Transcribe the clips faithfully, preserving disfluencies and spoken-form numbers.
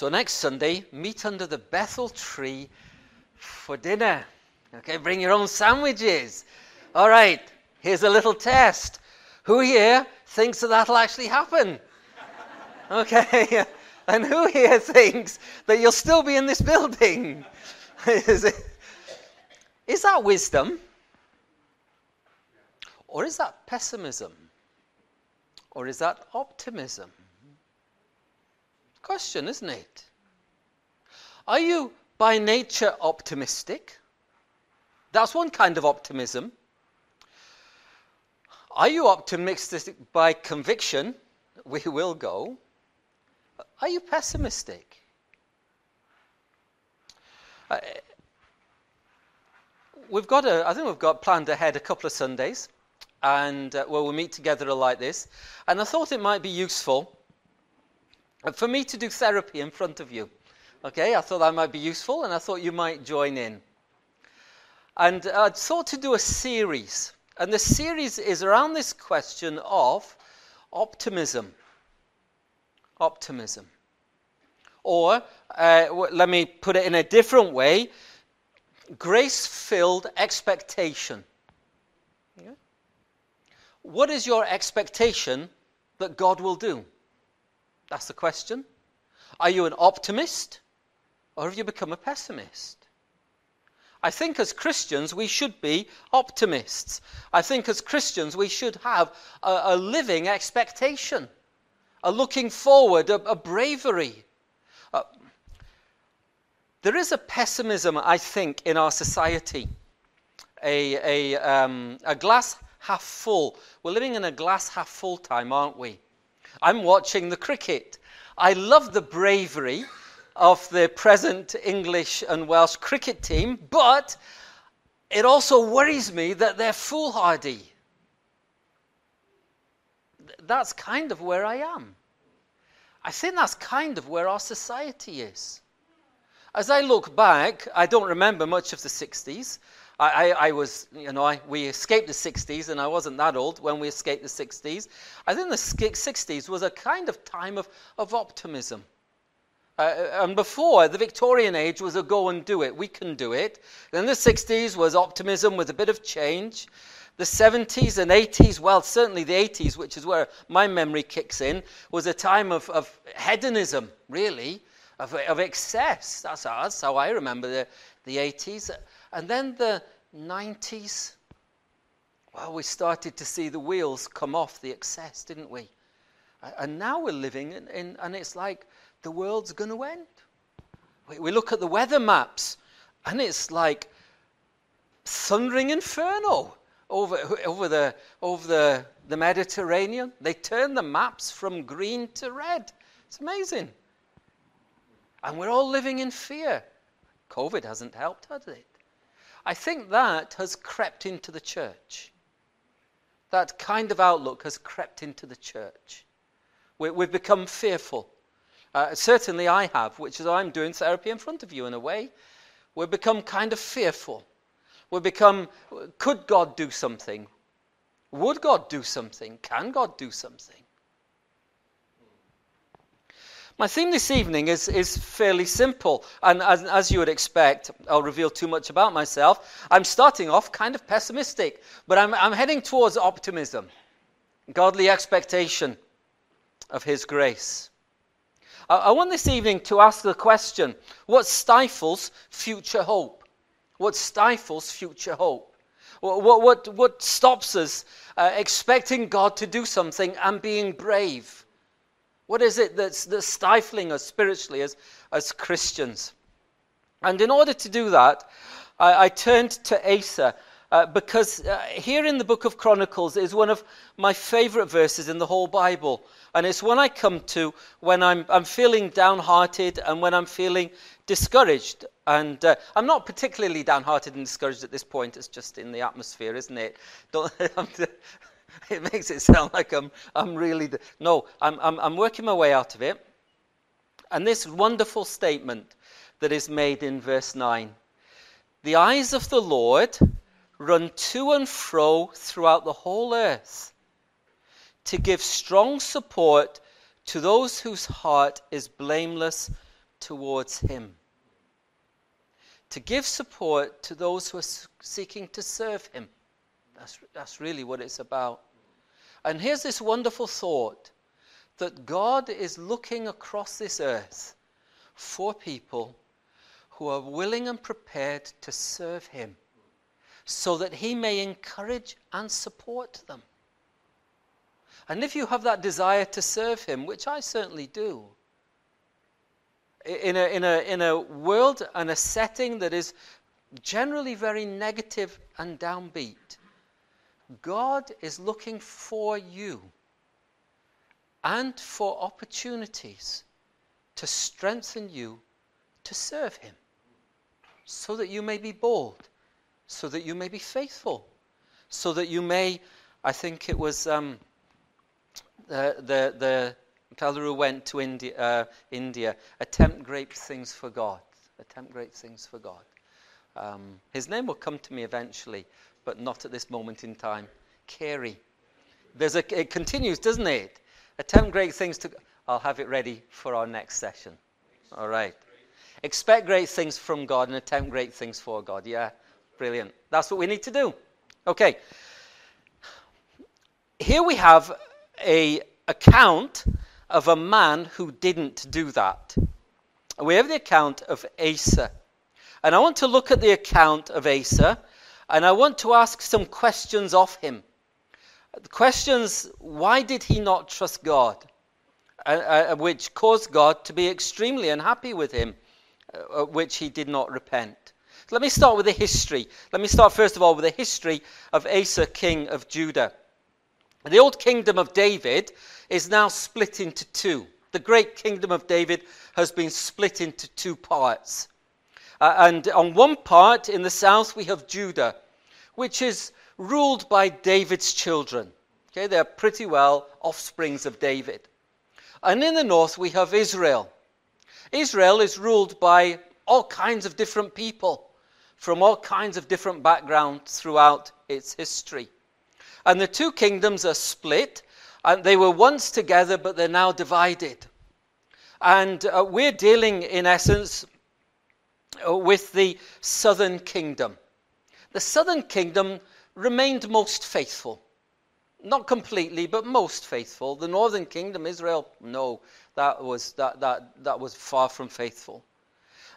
So next Sunday, meet under the Bethel tree for dinner. Okay, bring your own sandwiches. All right, here's a little test. Who here thinks that that'll actually happen? Okay, and who here thinks that you'll still be in this building? Is it, is that wisdom? Or is that pessimism? Or is that optimism? Question, isn't it? Are you by nature optimistic? That's one kind of optimism. Are you optimistic by conviction? We will go. Are you pessimistic? Uh, we've got a, I think we've got planned ahead a couple of Sundays, and uh, where we'll meet together like this. And I thought it might be useful for me to do therapy in front of you. Okay, I thought that might be useful, and I thought you might join in. And I thought to do a series. And the series is around this question of optimism. Optimism. Or, uh, let me put it in a different way, grace-filled expectation. Yeah. What is your expectation that God will do? That's the question. Are you an optimist, or have you become a pessimist? I think as Christians we should be optimists. I think as Christians we should have a, a living expectation, a looking forward, a, a bravery. Uh, there is a pessimism, I think, in our society. A, a, um, a glass half full. We're living in a glass half full time, aren't we? I'm watching the cricket. I love the bravery of the present English and Welsh cricket team, but it also worries me that they're foolhardy. That's kind of where I am. I think that's kind of where our society is. As I look back, I don't remember much of the sixties. I, I, I was, you know, I, we escaped the sixties, and I wasn't that old when we escaped the sixties. I think the sixties was a kind of time of, of optimism. Uh, and before, the Victorian age was a go and do it. We can do it. Then the sixties was optimism with a bit of change. The seventies and eighties, well, certainly the eighties, which is where my memory kicks in, was a time of, of hedonism, really, of, of excess. That's how, that's how I remember the, the eighties. And then the nineties, well, we started to see the wheels come off the excess, didn't we? And now we're living in, in and it's like, the world's going to end. We, we look at the weather maps, and it's like thundering inferno over over the over the, the Mediterranean. They turn the maps from green to red. It's amazing. And we're all living in fear. COVID hasn't helped, has it? I think that has crept into the church. That kind of outlook has crept into the church. We, we've become fearful. Uh, certainly I have, which is I'm doing therapy in front of you in a way. We've become kind of fearful. We've become, could God do something? Would God do something? Can God do something? My theme this evening is, is fairly simple, and as, as you would expect, I'll reveal too much about myself. I'm starting off kind of pessimistic, but I'm, I'm heading towards optimism, godly expectation of His grace. I want this evening to ask the question, what stifles future hope? What stifles future hope? What, what, what, what stops us uh, expecting God to do something and being brave? What is it that's, that's stifling us spiritually as, as Christians? And in order to do that, I, I turned to Asa, uh, because uh, here in the book of Chronicles is one of my favorite verses in the whole Bible. And it's one I come to when I'm, I'm feeling downhearted and when I'm feeling discouraged. And uh, I'm not particularly downhearted and discouraged at this point. It's just in the atmosphere, isn't it? Don't, it makes it sound like I'm, I'm really... No, I'm, I'm, I'm working my way out of it. And this wonderful statement that is made in verse nine. The eyes of the Lord run to and fro throughout the whole earth, to give strong support to those whose heart is blameless towards Him, to give support to those who are seeking to serve Him. That's, that's really what it's about. And here's this wonderful thought, that God is looking across this earth for people who are willing and prepared to serve Him, so that He may encourage and support them. And if you have that desire to serve Him, which I certainly do, in a, in a, in a world and a setting that is generally very negative and downbeat, God is looking for you and for opportunities to strengthen you to serve Him, so that you may be bold, so that you may be faithful, so that you may, I think it was um, the, the, the Talleru went to India, uh, India, attempt great things for God, attempt great things for God. Um, his name will come to me eventually, but not at this moment in time. Carey. There's a, it continues, doesn't it? Attempt great things to... I'll have it ready for our next session. All right. Expect great things from God and attempt great things for God. Yeah, brilliant. That's what we need to do. Okay. Here we have an account of a man who didn't do that. We have the account of Asa. And I want to look at the account of Asa, and I want to ask some questions of him. The questions, why did he not trust God? Uh, uh, which caused God to be extremely unhappy with him, uh, which he did not repent. Let me start with the history. Let me start first of all with the history of Asa, king of Judah. The old kingdom of David is now split into two. The great kingdom of David has been split into two parts. Uh, and on one part, in the south, we have Judah, which is ruled by David's children. Okay, they're pretty well offsprings of David. And in the north, we have Israel. Israel is ruled by all kinds of different people from all kinds of different backgrounds throughout its history. And the two kingdoms are split, and they were once together, but they're now divided. And uh, we're dealing, in essence, uh, with the southern kingdom. The southern kingdom remained most faithful. Not completely, but most faithful. The northern kingdom, Israel, no, that was, that, that, that was far from faithful.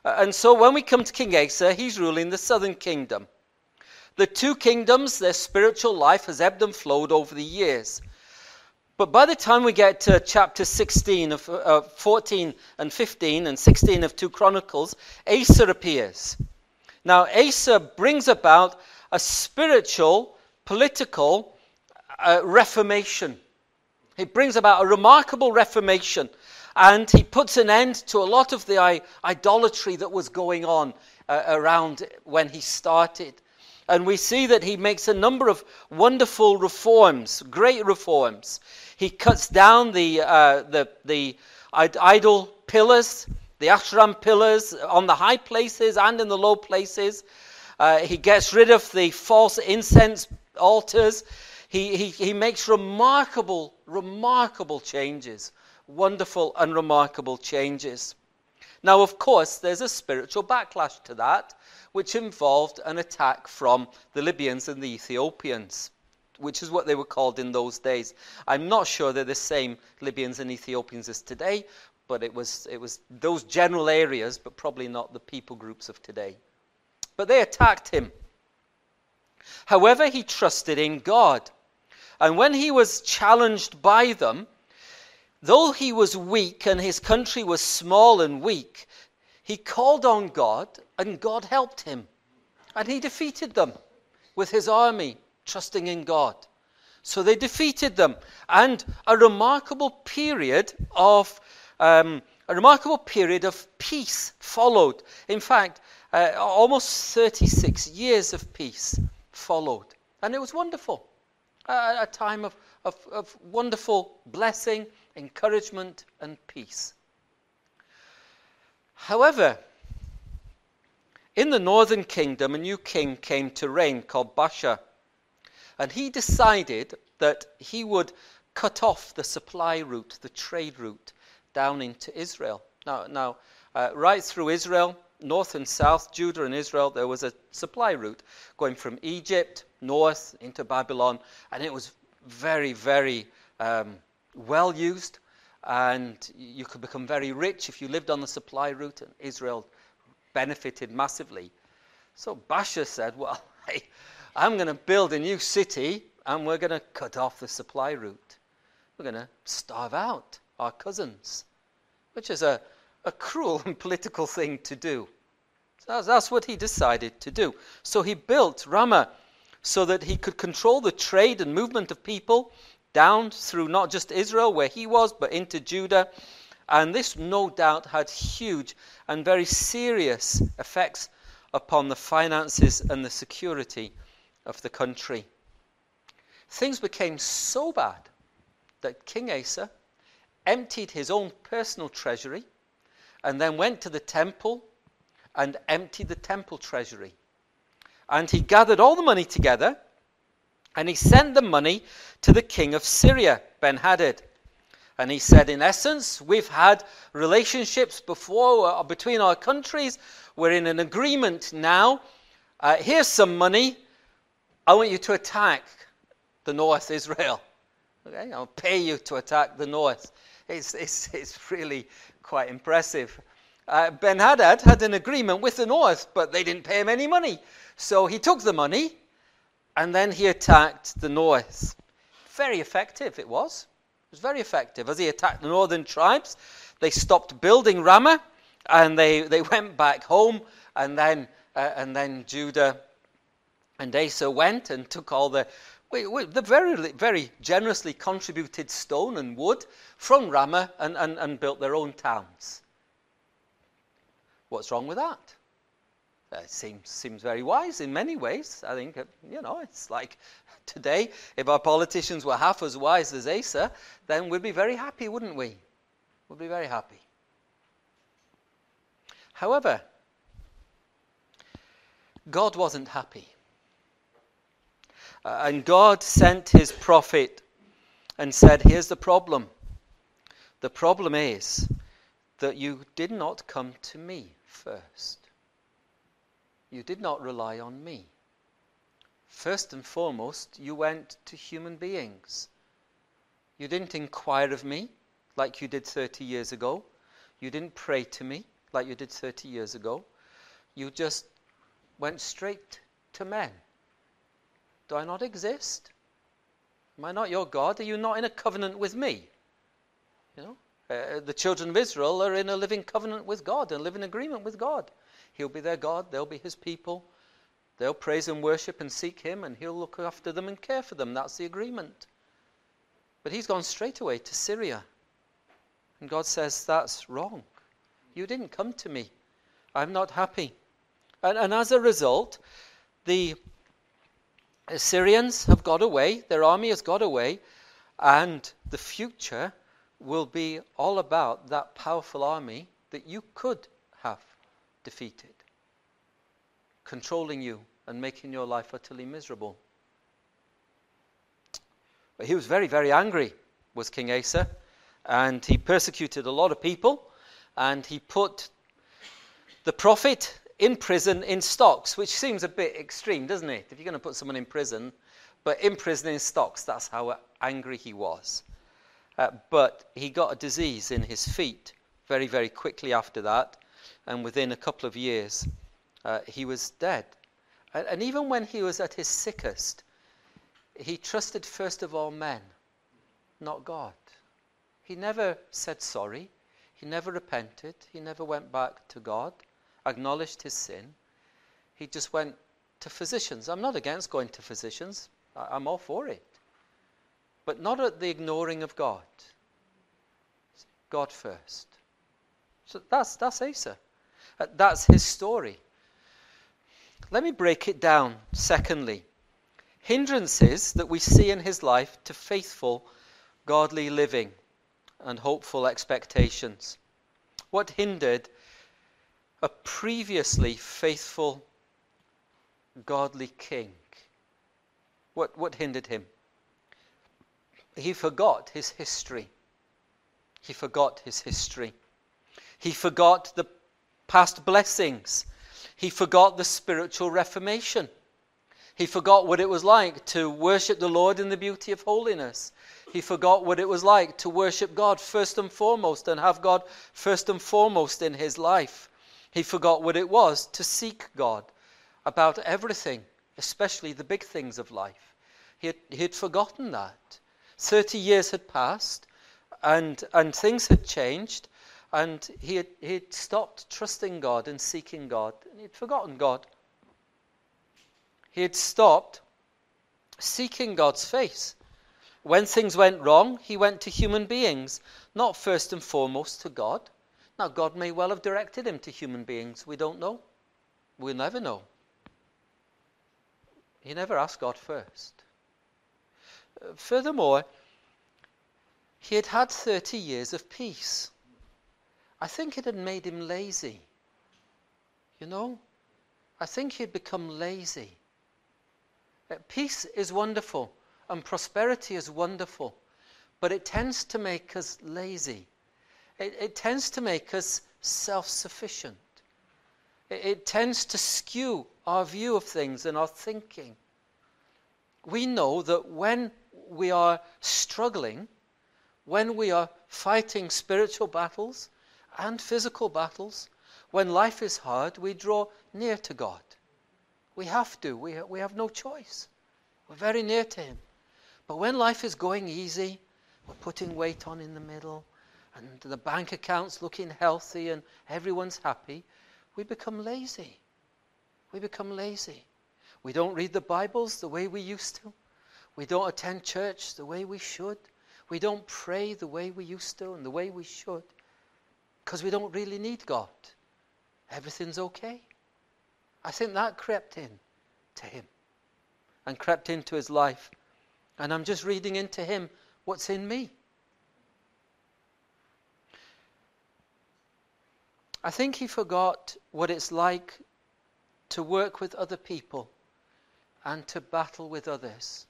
Uh, and so when we come to King Asa, he's ruling the southern kingdom. The two kingdoms, their spiritual life has ebbed and flowed over the years. But by the time we get to chapter sixteen of uh, fourteen and fifteen and sixteen of Second Chronicles, Asa appears. Now Asa brings about a spiritual, political, Uh, reformation. He brings about a remarkable reformation, and he puts an end to a lot of the I- idolatry that was going on uh, around when he started. And we see that he makes a number of wonderful reforms, great reforms. He cuts down the uh, the, the Id- idol pillars, the Asherim pillars on the high places and in the low places. Uh, he gets rid of the false incense altars. He, he, he makes remarkable, remarkable changes, wonderful and remarkable changes. Now, of course, there's a spiritual backlash to that, which involved an attack from the Libyans and the Ethiopians, which is what they were called in those days. I'm not sure they're the same Libyans and Ethiopians as today, but it was, it was those general areas, but probably not the people groups of today. But they attacked him. However, he trusted in God. And when he was challenged by them, though he was weak and his country was small and weak, he called on God and God helped him. And he defeated them with his army, trusting in God. So they defeated them. And a remarkable period of, um, a remarkable period of peace followed. In fact, uh, almost thirty-six years of peace followed. And it was wonderful. Uh, a time of, of, of wonderful blessing, encouragement, and peace. However, in the northern kingdom, a new king came to reign called Baasha. And he decided that he would cut off the supply route, the trade route, down into Israel. Now, now uh, right through Israel, north and south, Judah and Israel. There was a supply route going from Egypt north into Babylon, and it was very, very um, well used, and you could become very rich if you lived on the supply route, and Israel benefited massively. So Baasha said, well, hey, I'm going to build a new city, and we're going to cut off the supply route. We're going to starve out our cousins, which is a, a cruel and political thing to do. So that's what he decided to do. So he built Ramah so that he could control the trade and movement of people down through not just Israel, where he was, but into Judah. And this, no doubt, had huge and very serious effects upon the finances and the security of the country. Things became so bad that King Asa emptied his own personal treasury and then went to the temple and emptied the temple treasury. And he gathered all the money together and he sent the money to the king of Syria, Ben-Hadad. And he said, in essence, we've had relationships before uh, between our countries. We're in an agreement now. Uh, here's some money. I want you to attack the north, Israel. Okay, I'll pay you to attack the north. It's, it's, it's really quite impressive. Uh, Ben-Hadad had an agreement with the north, but they didn't pay him any money. So he took the money and then he attacked the north. Very effective it was. It was very effective. As he attacked the northern tribes, they stopped building Ramah, and they, they went back home, and then uh, and then Judah and Asa went and took all the, we, we, the very very generously contributed stone and wood from Ramah and, and, and built their own towns. What's wrong with that? It seems, seems very wise in many ways. I think, you know, it's like today, if our politicians were half as wise as Asa, then we'd be very happy, wouldn't we? We'd be very happy. However, God wasn't happy. Uh, and God sent his prophet and said, here's the problem. The problem is that you did not come to me first. You did not rely on me. First and foremost, you went to human beings. You didn't inquire of me like you did thirty years ago. You didn't pray to me like you did thirty years ago. You just went straight to men. Do I not exist? Am I not your God? Are you not in a covenant with me? You know, uh, the children of Israel are in a living covenant with God and live in agreement with God. He'll be their God, they'll be his people. They'll praise and worship and seek him, and he'll look after them and care for them. That's the agreement. But he's gone straight away to Syria. And God says, that's wrong. You didn't come to me. I'm not happy. And, and as a result, the Syrians have got away, their army has got away, and the future will be all about that powerful army that you could have defeated, controlling you and making your life utterly miserable. But he was very, very angry, was King Asa, and he persecuted a lot of people, and he put the prophet in prison in stocks, which seems a bit extreme, doesn't it? If you're going to put someone in prison, but in prison in stocks, that's how angry he was. Uh, but he got a disease in his feet very, very quickly after that. And within a couple of years, uh, he was dead. And, and even when he was at his sickest, he trusted first of all men, not God. He never said sorry. He never repented. He never went back to God, acknowledged his sin. He just went to physicians. I'm not against going to physicians. I, I'm all for it. But not at the ignoring of God. God first. So that's, that's Asa. Uh, that's his story. Let me break it down. Secondly, hindrances that we see in his life to faithful, godly living and hopeful expectations. What hindered a previously faithful, godly king? What, what hindered him? He forgot his history. He forgot his history. He forgot the past blessings. He forgot the spiritual reformation. He forgot what it was like to worship the Lord in the beauty of holiness. He forgot what it was like to worship God first and foremost and have God first and foremost in his life. He forgot what it was to seek God about everything, especially the big things of life. He had, he had forgotten that. Thirty years had passed and, and things had changed, and he had, he had stopped trusting God and seeking God, and he had forgotten God. He had stopped seeking God's face. When things went wrong, he went to human beings, not first and foremost to God. Now, God may well have directed him to human beings. We don't know. We'll never know. He never asked God first. Furthermore, he had had thirty years of peace. I think it had made him lazy. You know? I think he'd become lazy. Peace is wonderful, and prosperity is wonderful, but it tends to make us lazy. It, it tends to make us self-sufficient. It, it tends to skew our view of things and our thinking. We know that when we are struggling, when we are fighting spiritual battles and physical battles, when life is hard, we draw near to God. We have to. We, ha- we have no choice. We're very near to him. But when life is going easy, we're putting weight on in the middle, and the bank account's looking healthy, and everyone's happy, we become lazy. We become lazy. We don't read the Bibles the way we used to. We don't attend church the way we should. We don't pray the way we used to and the way we should, because we don't really need God. Everything's okay. I think that crept in to him and crept into his life. And I'm just reading into him what's in me. I think he forgot what it's like to work with other people and to battle with others.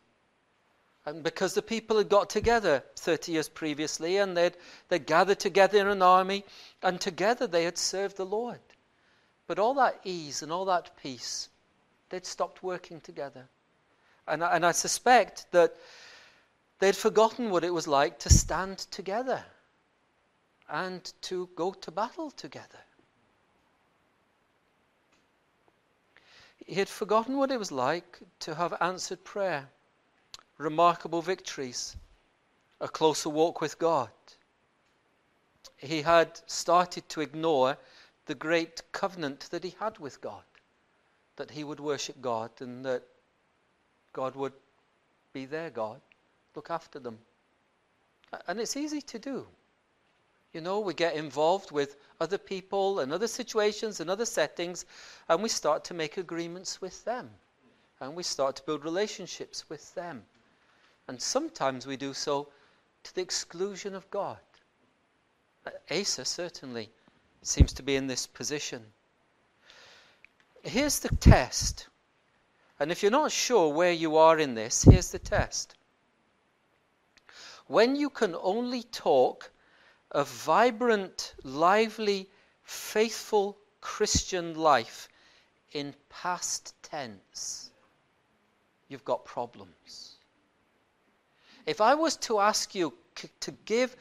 And because the people had got together thirty years previously, and they'd, they'd gathered together in an army, and together they had served the Lord. But all that ease and all that peace, they'd stopped working together. And I, and I suspect that they'd forgotten what it was like to stand together and to go to battle together. He had forgotten what it was like to have answered prayer, remarkable victories, a closer walk with God. He had started to ignore the great covenant that he had with God, that he would worship God and that God would be their God, look after them. And it's easy to do. You know, we get involved with other people and other situations and other settings, and we start to make agreements with them, and we start to build relationships with them. And sometimes we do so to the exclusion of God. Asa certainly seems to be in this position. Here's the test. And if you're not sure where you are in this, here's the test. When you can only talk of vibrant, lively, faithful Christian life in past tense, you've got problems. If I was to ask you c- to give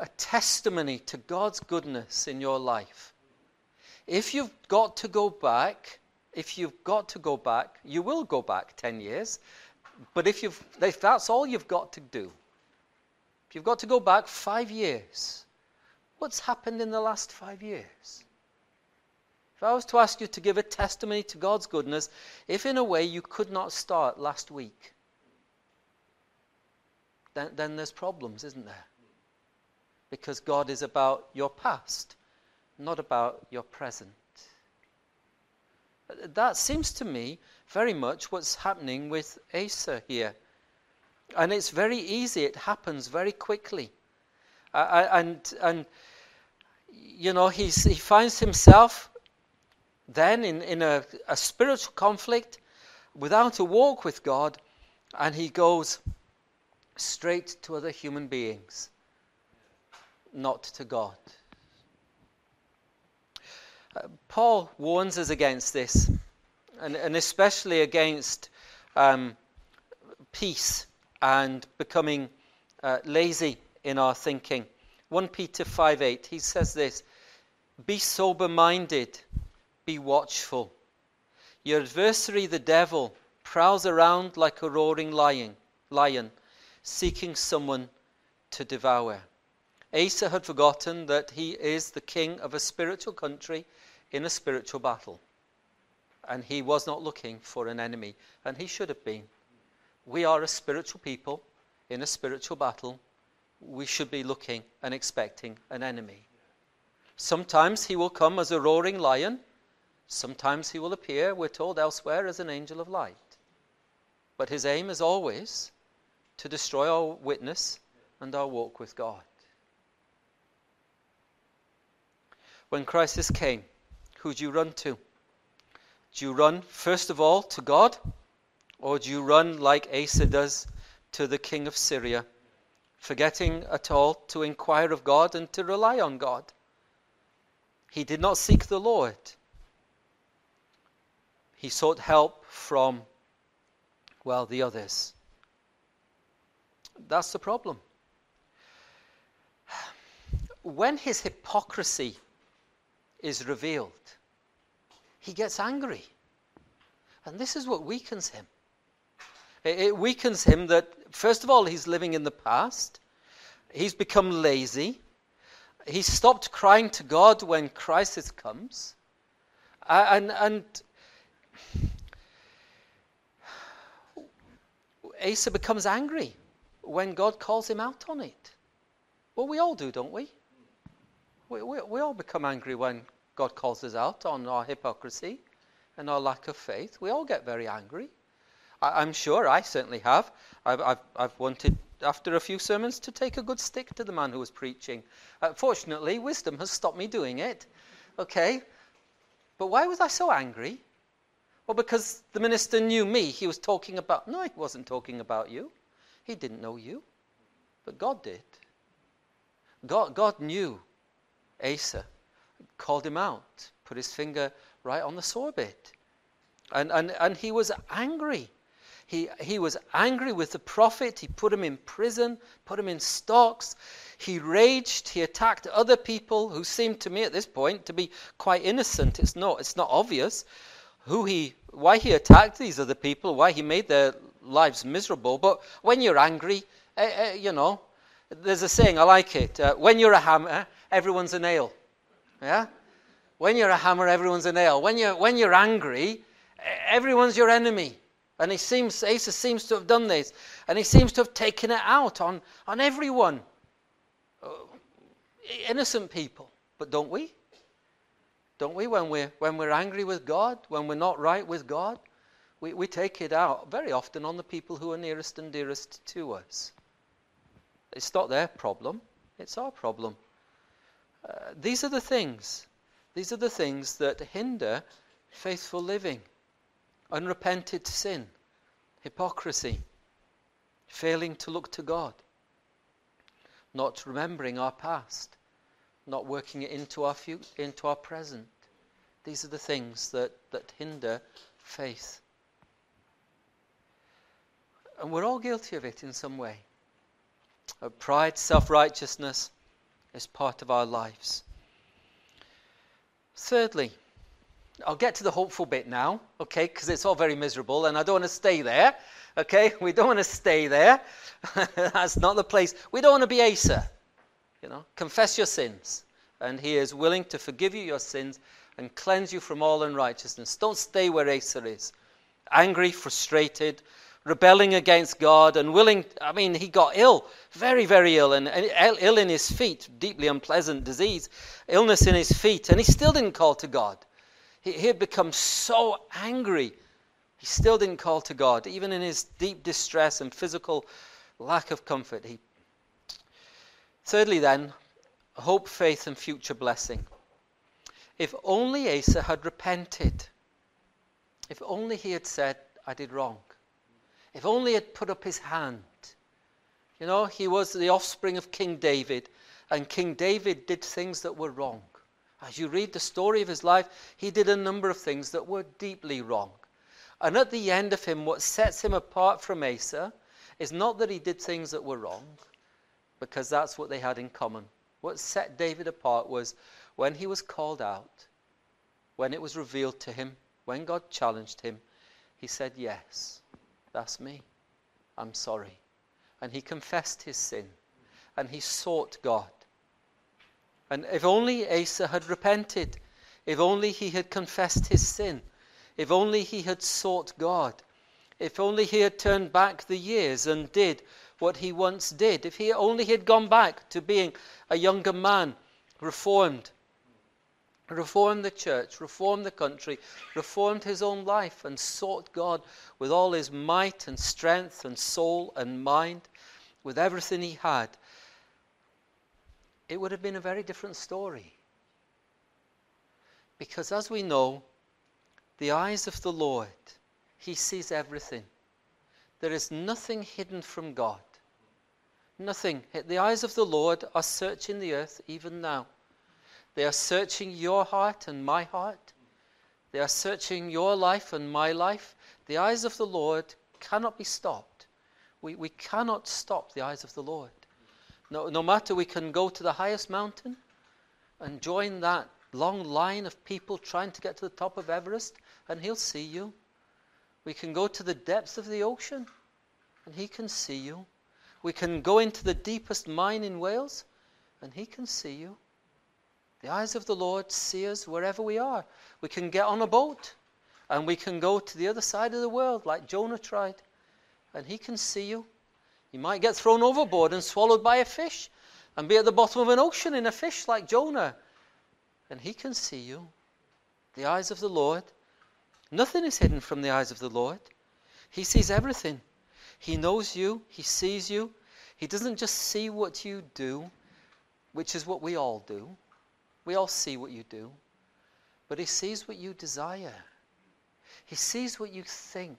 a testimony to God's goodness in your life, if you've got to go back, if you've got to go back, you will go back ten years, but if you've, if that's all you've got to do, if you've got to go back five years, what's happened in the last five years? If I was to ask you to give a testimony to God's goodness, if in a way you could not start last week, then, then there's problems, isn't there? Because God is about your past, not about your present. That seems to me very much what's happening with Asa here. And it's very easy. It happens very quickly. Uh, and, and you know, he's, he finds himself then in, in a, a spiritual conflict without a walk with God, and he goes straight to other human beings, not to God. Paul warns us against this, and, and especially against um, peace and becoming uh, lazy in our thinking. First Peter five eight, he says this: "Be sober-minded, be watchful. Your adversary, the devil, prowls around like a roaring lion, seeking someone to devour." Asa had forgotten that he is the king of a spiritual country in a spiritual battle. And he was not looking for an enemy, and he should have been. We are a spiritual people in a spiritual battle. We should be looking and expecting an enemy. Sometimes he will come as a roaring lion. Sometimes he will appear, we're told elsewhere, as an angel of light. But his aim is always to destroy our witness and our walk with God. When crisis came, who do you run to? Do you run, first of all, to God? Or do you run, like Asa does, to the king of Syria, forgetting at all to inquire of God and to rely on God? He did not seek the Lord. He sought help from, well, the others. That's the problem. When his hypocrisy is revealed, he gets angry. And this is what weakens him. It, it weakens him that, first of all, he's living in the past. He's become lazy. He stopped crying to God when crisis comes. Uh, and, and Asa becomes angry when God calls him out on it. Well, we all do, don't we? We, we, we all become angry when God calls us out on our hypocrisy and our lack of faith. We all get very angry. I, I'm sure I certainly have. I've, I've, I've wanted, after a few sermons, to take a good stick to the man who was preaching. Uh, fortunately, wisdom has stopped me doing it. Okay? But why was I so angry? Well, because the minister knew me. He was talking about... No, he wasn't talking about you. He didn't know you. But God did. God, God knew Asa, called him out, put his finger right on the sore bit. And, and, and he was angry. He, he was angry with the prophet. He put him in prison, put him in stocks. He raged. He attacked other people who seemed to me at this point to be quite innocent. It's not, it's not obvious who he, why he attacked these other people, why he made their lives miserable. But when you're angry, eh, eh, you know, there's a saying, I like it. Uh, when you're a hammer, everyone's a nail. Yeah? When you're a hammer, everyone's a nail. When you're, when you're angry, everyone's your enemy. And he seems, Asa seems to have done this. And he seems to have taken it out on, on everyone. Uh, innocent people. But don't we? Don't we? When we're, when we're angry with God, when we're not right with God, we, we take it out very often on the people who are nearest and dearest to us. It's not their problem, it's our problem. Uh, these are the things, these are the things that hinder faithful living: unrepented sin, hypocrisy, failing to look to God, not remembering our past, not working it into our future, into our present. These are the things that, that hinder faith. And we're all guilty of it in some way. Uh, pride, self-righteousness is part of our lives. Thirdly, I'll get to the hopeful bit now, okay, because it's all very miserable and I don't want to stay there, okay? We don't want to stay there. That's not the place. We don't want to be Asa, you know. Confess your sins, and he is willing to forgive you your sins and cleanse you from all unrighteousness. Don't stay where Asa is. Angry, frustrated, rebelling against God and willing, I mean, he got ill, very, very ill, and, and ill in his feet, deeply unpleasant disease, illness in his feet, and he still didn't call to God. He, he had become so angry, he still didn't call to God, even in his deep distress and physical lack of comfort. He... Thirdly then, hope, faith, and future blessing. If only Asa had repented, if only he had said, I did wrong. If only he had put up his hand. You know, he was the offspring of King David. And King David did things that were wrong. As you read the story of his life, he did a number of things that were deeply wrong. And at the end of him, what sets him apart from Asa is not that he did things that were wrong, because that's what they had in common. What set David apart was when he was called out, when it was revealed to him, when God challenged him, he said, yes, that's me. I'm sorry. And he confessed his sin. And he sought God. And if only Asa had repented, if only he had confessed his sin, if only he had sought God, if only he had turned back the years and did what he once did, if he only had gone back to being a younger man, reformed, reformed the church, reformed the country, reformed his own life and sought God with all his might and strength and soul and mind, with everything he had, it would have been a very different story. Because as we know, the eyes of the Lord, he sees everything. There is nothing hidden from God. Nothing. The eyes of the Lord are searching the earth even now. They are searching your heart and my heart. They are searching your life and my life. The eyes of the Lord cannot be stopped. We, we cannot stop the eyes of the Lord. No, no matter, we can go to the highest mountain and join that long line of people trying to get to the top of Everest, and he'll see you. We can go to the depths of the ocean, and he can see you. We can go into the deepest mine in Wales, and he can see you. The eyes of the Lord see us wherever we are. We can get on a boat, and we can go to the other side of the world, like Jonah tried, and he can see you. You might get thrown overboard and swallowed by a fish and be at the bottom of an ocean in a fish like Jonah. And he can see you. The eyes of the Lord. Nothing is hidden from the eyes of the Lord. He sees everything. He knows you. He sees you. He doesn't just see what you do, which is what we all do. We all see what you do. But he sees what you desire. He sees what you think.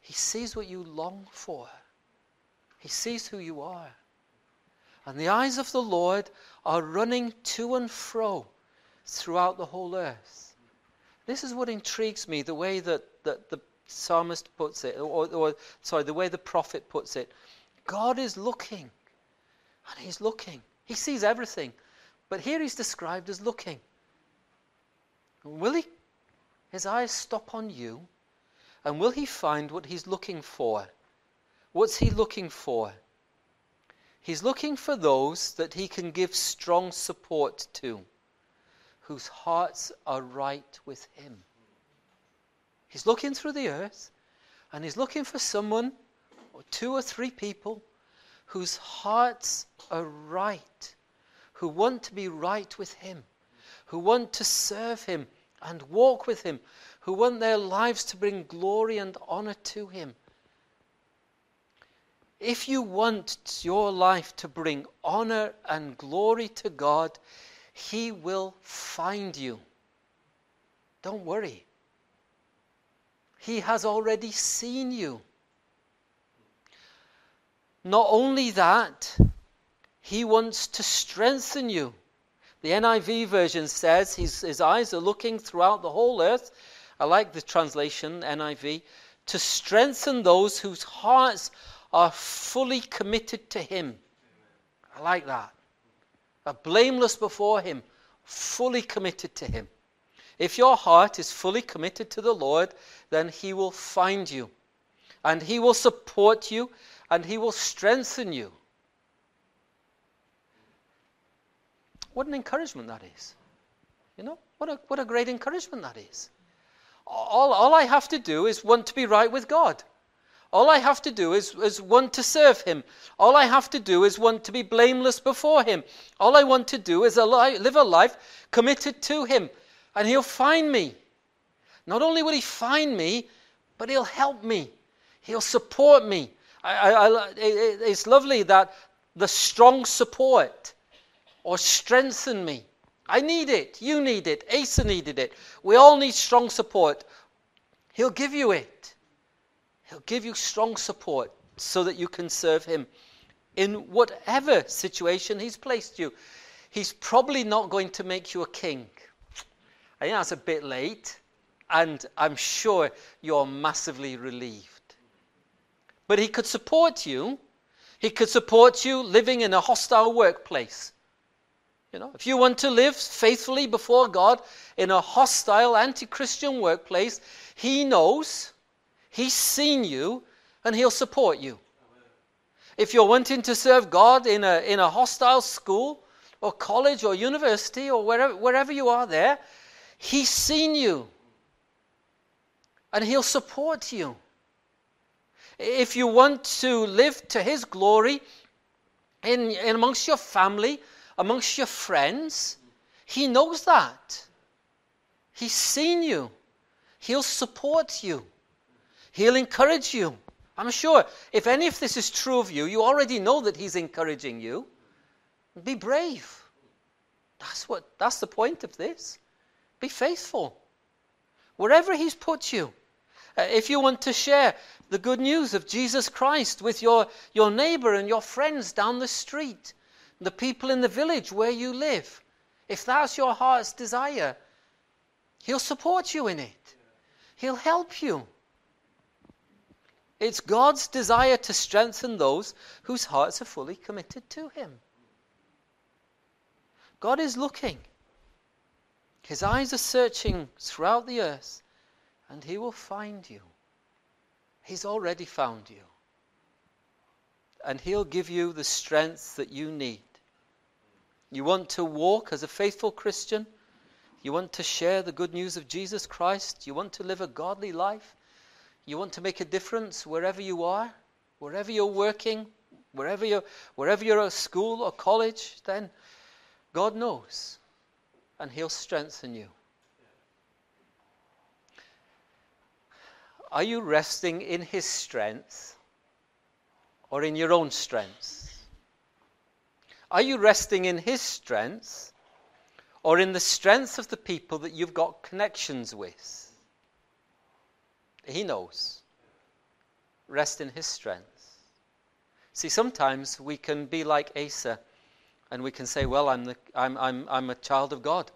He sees what you long for. He sees who you are. And the eyes of the Lord are running to and fro throughout the whole earth. This is what intrigues me, the way that, that the psalmist puts it, or, or sorry, the way the prophet puts it. God is looking, and he's looking. He sees everything, but here he's described as looking. And will he, his eyes stop on you, and will he find what he's looking for? What's he looking for? He's looking for those that he can give strong support to, whose hearts are right with him. He's looking through the earth, and he's looking for someone, or two or three people, whose hearts are right, who want to be right with him, who want to serve him and walk with him, who want their lives to bring glory and honor to him. If you want your life to bring honor and glory to God, he will find you. Don't worry. He has already seen you. Not only that, he wants to strengthen you. The N I V version says his, his eyes are looking throughout the whole earth. I like the translation, N I V, to strengthen those whose hearts are fully committed to him. I like that. Are blameless before him, fully committed to him. If your heart is fully committed to the Lord, then he will find you, and he will support you, and he will strengthen you. What an encouragement that is. You know, what a, what a great encouragement that is. All, all I have to do is want to be right with God. All I have to do is, is want to serve him. All I have to do is want to be blameless before him. All I want to do is alive, live a life committed to him. And he'll find me. Not only will he find me, but he'll help me. He'll support me. I, I, I, it, it's lovely that the strong support or strengthen me. I need it. You need it. Asa needed it. We all need strong support. He'll give you it. He'll give you strong support so that you can serve him in whatever situation he's placed you. he's probably not going to make you a king. I think that's a bit late, and I'm sure you're massively relieved. But he could support you. He could support you living in a hostile workplace. You know, if you want to live faithfully before God in a hostile, anti-Christian workplace, he knows, he's seen you, and he'll support you. If you're wanting to serve God in a, in a hostile school or college or university or wherever, wherever you are there, he's seen you, and he'll support you. If you want to live to his glory in, in amongst your family, amongst your friends, he knows that. He's seen you. He'll support you. He'll encourage you. I'm sure if any of this is true of you, you already know that he's encouraging you. Be brave. That's what, that's the point of this. Be faithful. Wherever he's put you. Uh, if you want to share the good news of Jesus Christ with your, your neighbor and your friends down the street, the people in the village where you live, if that's your heart's desire, he'll support you in it. He'll help you. It's God's desire to strengthen those whose hearts are fully committed to him. God is looking. His eyes are searching throughout the earth, and he will find you. He's already found you. And he'll give you the strength that you need. You want to walk as a faithful Christian? You want to share the good news of Jesus Christ? You want to live a godly life? You want to make a difference wherever you are, wherever you're working, wherever you're, wherever you're at school or college? Then God knows, and he'll strengthen you. Are you resting in his strength or in your own strength? Are you resting in his strength or in the strength of the people that you've got connections with? He knows. Rest in his strength. See, sometimes we can be like Asa, and we can say, well, I'm, the, I'm, I'm, I'm a child of God,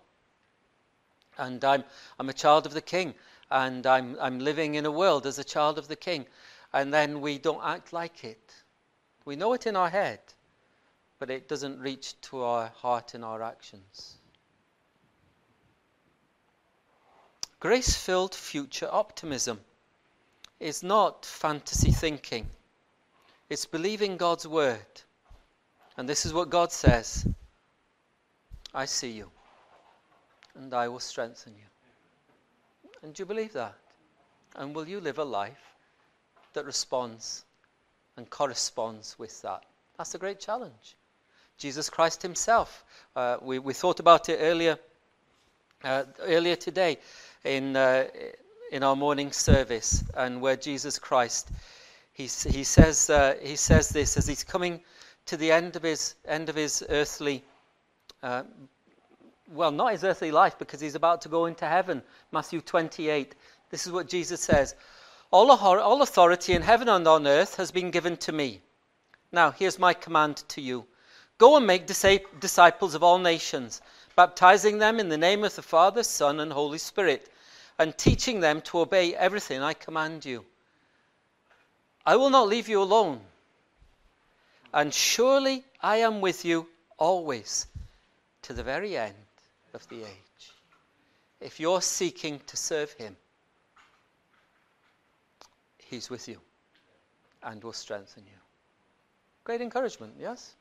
and I'm, I'm a child of the King, and I'm, I'm living in a world as a child of the King. And then we don't act like it. We know it in our head, but it doesn't reach to our heart and our actions. Grace-filled future optimism is not fantasy thinking. It's believing God's word. And this is what God says: I see you, and I will strengthen you. And do you believe that? And will you live a life that responds and corresponds with that? That's a great challenge. Jesus Christ himself, uh, we, we thought about it earlier uh, earlier today in uh, in our morning service, and where Jesus Christ, he, he says uh, he says this as he's coming to the end of his end of his earthly uh, well not his earthly life, because he's about to go into heaven. Matthew twenty-eight, this is what Jesus says: All, all authority in heaven and on earth has been given to me. Now, here's my command to you. Go and make disciples of all nations, baptizing them in the name of the Father, Son, and Holy Spirit, and teaching them to obey everything I command you. I will not leave you alone, and surely I am with you always, to the very end of the age. If you're seeking to serve him, he's with you and will strengthen you. Great encouragement, yes?